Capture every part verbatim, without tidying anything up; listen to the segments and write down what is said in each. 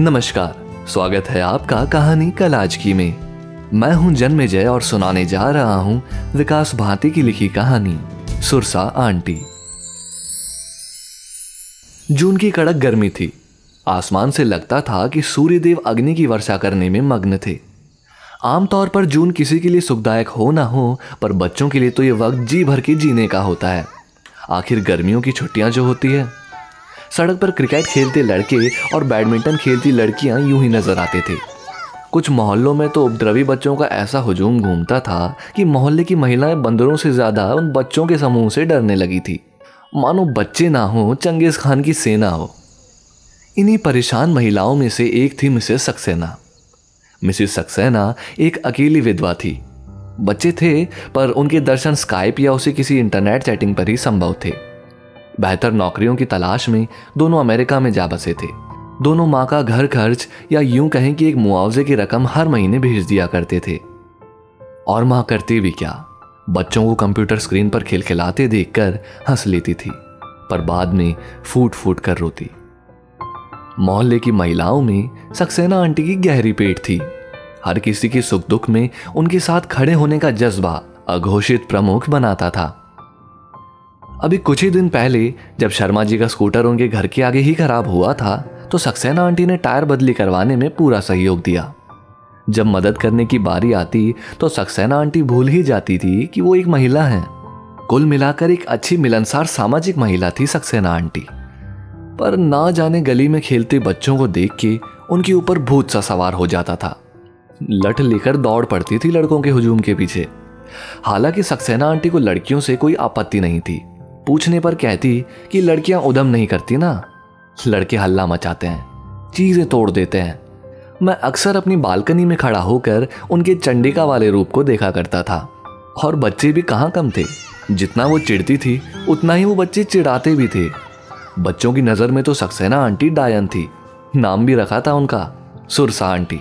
नमस्कार, स्वागत है आपका कहानी कलाजकी में। मैं हूं जन्मेजय और सुनाने जा रहा हूं विकास भांति की लिखी कहानी सुरसा आंटी। जून की कड़क गर्मी थी। आसमान से लगता था कि सूर्यदेव अग्नि की वर्षा करने में मग्न थे। आमतौर पर जून किसी के लिए सुखदायक हो ना हो, पर बच्चों के लिए तो ये वक्त जी भर के जीने का होता है। आखिर गर्मियों की छुट्टियां जो होती है। सड़क पर क्रिकेट खेलते लड़के और बैडमिंटन खेलती लड़कियां यूं ही नजर आते थे। कुछ मोहल्लों में तो उपद्रवी बच्चों का ऐसा हुजूम घूमता था कि मोहल्ले की महिलाएं बंदरों से ज़्यादा उन बच्चों के समूह से डरने लगी थी, मानो बच्चे ना हो चंगेज़ खान की सेना हो। इन्हीं परेशान महिलाओं में से एक थी मिसेस सक्सेना। मिसेस सक्सेना एक अकेली विधवा थी। बच्चे थे, पर उनके दर्शन स्काइप या उसे किसी इंटरनेट चैटिंग पर ही संभव थे। बेहतर नौकरियों की तलाश में दोनों अमेरिका में जा बसे थे। दोनों माँ का घर खर्च या यूं कहें कि एक मुआवजे की रकम हर महीने भेज दिया करते थे। और माँ करती भी क्या, बच्चों को कंप्यूटर स्क्रीन पर खिलखिलाते देखकर हंस लेती थी, पर बाद में फूट फूट कर रोती। मोहल्ले की महिलाओं में सक्सेना आंटी की गहरी पेट थी। हर किसी की सुख दुख में उनके साथ खड़े होने का जज्बा अघोषित प्रमुख बनाता था। अभी कुछ ही दिन पहले जब शर्मा जी का स्कूटर उनके घर के आगे ही खराब हुआ था, तो सक्सेना आंटी ने टायर बदली करवाने में पूरा सहयोग दिया। जब मदद करने की बारी आती तो सक्सेना आंटी भूल ही जाती थी कि वो एक महिला है। कुल मिलाकर एक अच्छी मिलनसार सामाजिक महिला थी सक्सेना आंटी, पर ना जाने गली में खेलते बच्चों को देख के उनके ऊपर भूत सा सवार हो जाता था। लठ लेकर दौड़ पड़ती थी लड़कों के हुजूम के पीछे। हालांकि सक्सेना आंटी को लड़कियों से कोई आपत्ति नहीं थी। पूछने पर कहती कि लड़कियां उदम नहीं करती ना, लड़के हल्ला मचाते हैं, चीज़ें तोड़ देते हैं। मैं अक्सर अपनी बालकनी में खड़ा होकर उनके चंडिका वाले रूप को देखा करता था। और बच्चे भी कहाँ कम थे, जितना वो चिढ़ती थी उतना ही वो बच्चे चिढ़ाते भी थे। बच्चों की नज़र में तो सक्सेना आंटी डायन थी। नाम भी रखा था उनका सुरसा आंटी।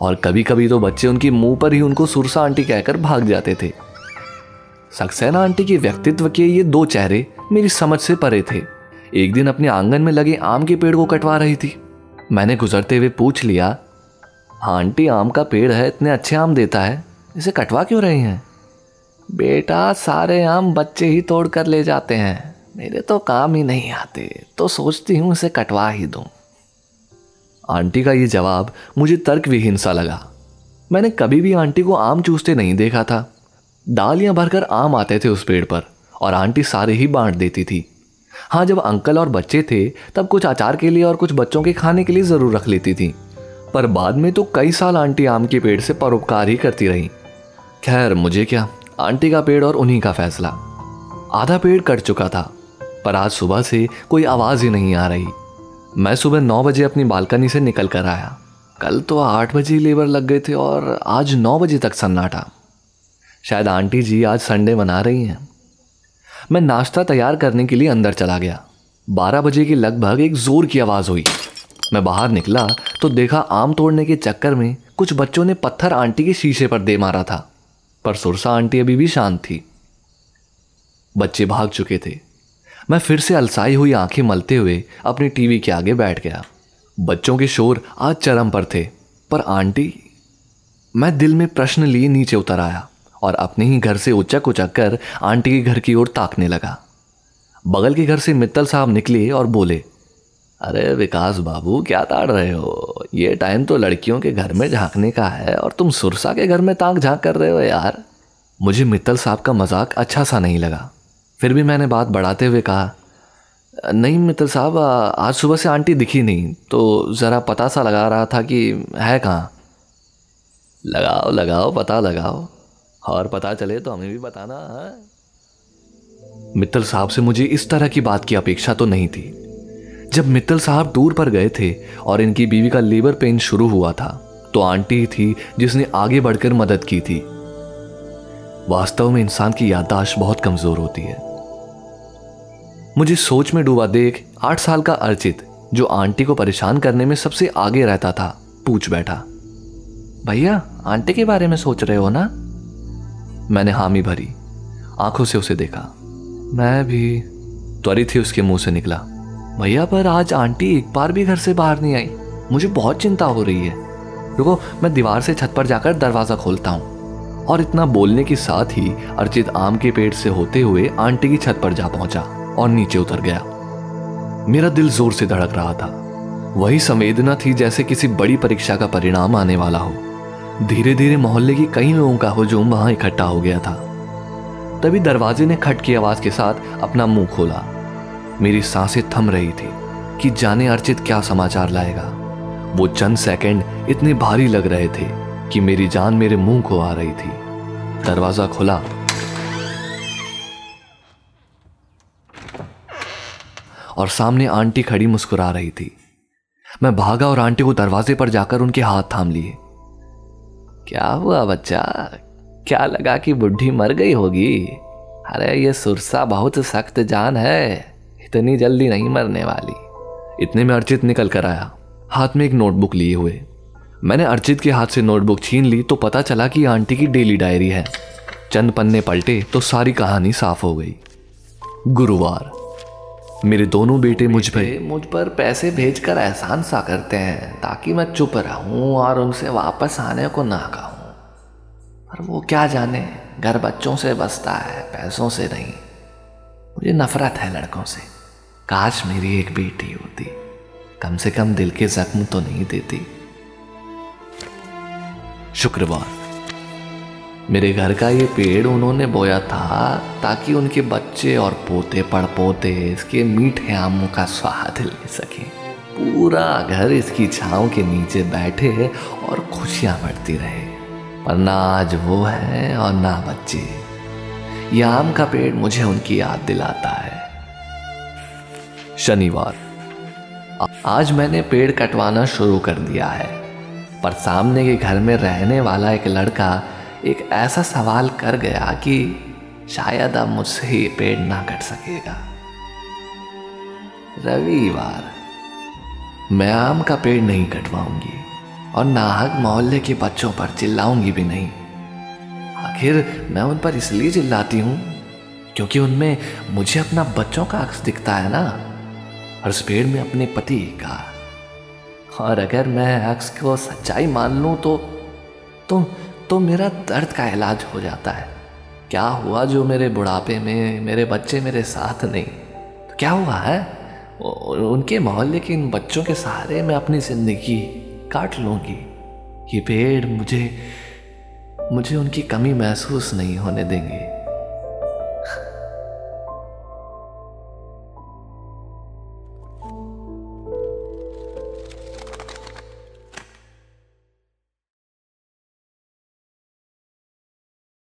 और कभी कभी तो बच्चे उनके मुंह पर ही उनको सुरसा आंटी कहकर भाग जाते थे। सक्सेना आंटी के व्यक्तित्व के ये दो चेहरे मेरी समझ से परे थे। एक दिन अपने आंगन में लगे आम के पेड़ को कटवा रही थी। मैंने गुजरते हुए पूछ लिया, हाँ आंटी, आम का पेड़ है, इतने अच्छे आम देता है, इसे कटवा क्यों रही हैं? बेटा, सारे आम बच्चे ही तोड़ कर ले जाते हैं, मेरे तो काम ही नहीं आते, तो सोचती हूँ इसे कटवा ही दूँ। आंटी का ये जवाब मुझे तर्क विहीन सा लगा। मैंने कभी भी आंटी को आम चूसते नहीं देखा था। डालियाँ भरकर आम आते थे उस पेड़ पर और आंटी सारे ही बांट देती थी। हाँ, जब अंकल और बच्चे थे तब कुछ अचार के लिए और कुछ बच्चों के खाने के लिए ज़रूर रख लेती थी, पर बाद में तो कई साल आंटी आम के पेड़ से परोपकार ही करती रही। खैर, मुझे क्या, आंटी का पेड़ और उन्हीं का फैसला। आधा पेड़ कट चुका था, पर आज सुबह से कोई आवाज़ ही नहीं आ रही। मैं सुबह नौ बजे अपनी बालकनी से निकल कर आया। कल तो आठ बजे लेबर लग गए थे और आज नौ बजे तक सन्नाटा। शायद आंटी जी आज संडे मना रही हैं। मैं नाश्ता तैयार करने के लिए अंदर चला गया। बारह बजे के लगभग एक ज़ोर की आवाज़ हुई। मैं बाहर निकला तो देखा आम तोड़ने के चक्कर में कुछ बच्चों ने पत्थर आंटी के शीशे पर दे मारा था, पर सुरसा आंटी अभी भी शांत थी। बच्चे भाग चुके थे। मैं फिर से अलसाई हुई आंखें मलते हुए अपनी टीवी के आगे बैठ गया। बच्चों के शोर आज चरम पर थे, पर आंटी, मैं दिल में प्रश्न लिए नीचे उतर आया और अपने ही घर से उचक उचक कर आंटी के घर की ओर ताकने लगा। बगल के घर से मित्तल साहब निकले और बोले, अरे विकास बाबू, क्या ताड़ रहे हो? ये टाइम तो लड़कियों के घर में झांकने का है और तुम सुरसा के घर में ताक झांक कर रहे हो यार। मुझे मित्तल साहब का मजाक अच्छा सा नहीं लगा। फिर भी मैंने बात बढ़ाते हुए कहा, नहीं मित्तल साहब, आज सुबह से आंटी दिखी नहीं, तो ज़रा पता सा लगा रहा था कि है कहाँ। लगाओ लगाओ पता लगाओ, और पता चले तो हमें भी बताना है। मित्तल साहब से मुझे इस तरह की बात की अपेक्षा तो नहीं थी। जब मित्तल साहब टूर पर गए थे और इनकी बीवी का लेबर पेन शुरू हुआ था, तो आंटी थी जिसने आगे बढ़कर मदद की थी। वास्तव में इंसान की याददाश्त बहुत कमजोर होती है। मुझे सोच में डूबा देख आठ साल का अर्चित, जो आंटी को परेशान करने में सबसे आगे रहता था, पूछ बैठा, भैया आंटी के बारे में सोच रहे हो ना? मैंने हामी भरी। आंखों से उसे देखा। मैं भी, त्वरित ही उसके मुंह से निकला, भैया पर आज आंटी एक बार भी घर से बाहर नहीं आई। मुझे बहुत चिंता हो रही है। रुको, मैं दीवार से छत पर जाकर दरवाज़ा खोलता हूँ। और इतना बोलने के साथ ही अर्चित आम के पेड़ से होते हुए आंटी की छत पर जा पहुँचा और नीचे उतर गया। मेरा दिल जोर से धड़क रहा था। वही संवेदना थी जैसे किसी बड़ी परीक्षा का परिणाम आने वाला हो। धीरे धीरे मोहल्ले के कई लोगों का हुजूम वहाँ इकट्ठा हो गया था। तभी दरवाजे ने खट की आवाज़ के साथ अपना मुंह खोला। मेरी सांसें थम रही थी कि जाने अर्चित क्या समाचार लाएगा। वो चंद सेकंड इतने भारी लग रहे थे कि मेरी जान मेरे मुंह को आ रही थी। दरवाज़ा खुला और सामने आंटी खड़ी मुस्कुरा रही थी। मैं भागा और आंटी को दरवाजे पर जाकर उनके हाथ थाम लिए। क्या हुआ बच्चा, क्या लगा कि बुढ़ी मर गई होगी? अरे ये सुरसा बहुत सख्त जान है, इतनी जल्दी नहीं मरने वाली। इतने में अर्चित निकल कर आया, हाथ में एक नोटबुक लिए हुए। मैंने अर्चित के हाथ से नोटबुक छीन ली तो पता चला कि आंटी की डेली डायरी है। चंद पन्ने पलटे तो सारी कहानी साफ हो गई। गुरुवार, मेरे दोनों बेटे मुझ पर मुझ पर पैसे भेजकर एहसान सा करते हैं ताकि मैं चुप रहूं और उनसे वापस आने को ना कहूं। पर वो क्या जाने, घर बच्चों से बसता है, पैसों से नहीं। मुझे नफरत है लड़कों से। काश मेरी एक बेटी होती, कम से कम दिल के जख्म तो नहीं देती। शुक्रवार, मेरे घर का ये पेड़ उन्होंने बोया था ताकि उनके बच्चे और पोते पड़पोते इसके मीठे आमों का स्वाद ले सकें। पूरा घर इसकी छांव के नीचे बैठे और खुशियां बढ़ती रहे। पर ना आज वो है और ना बच्चे। ये आम का पेड़ मुझे उनकी याद दिलाता है। शनिवार, आज मैंने पेड़ कटवाना शुरू कर दिया है, पर सामने के घर में रहने वाला एक लड़का एक ऐसा सवाल कर गया कि शायद अब मुझसे ही पेड़ ना कट सकेगा। रविवार, मैं आम का पेड़ नहीं कटवाऊंगी और नाहक मोहल्ले के बच्चों पर चिल्लाऊंगी भी नहीं। आखिर मैं उन पर इसलिए चिल्लाती हूँ क्योंकि उनमें मुझे अपना बच्चों का अक्स दिखता है ना, और उस पेड़ में अपने पति का। और अगर मैं अक्स को सच्चाई मान लूँ तो तो तो मेरा दर्द का इलाज हो जाता है। क्या हुआ जो मेरे बुढ़ापे में मेरे बच्चे मेरे साथ नहीं? तो क्या हुआ है उनके मोहल्ले के इन बच्चों के सहारे मैं अपनी ज़िंदगी काट लूँगी। ये पेड़ मुझे मुझे उनकी कमी महसूस नहीं होने देंगे।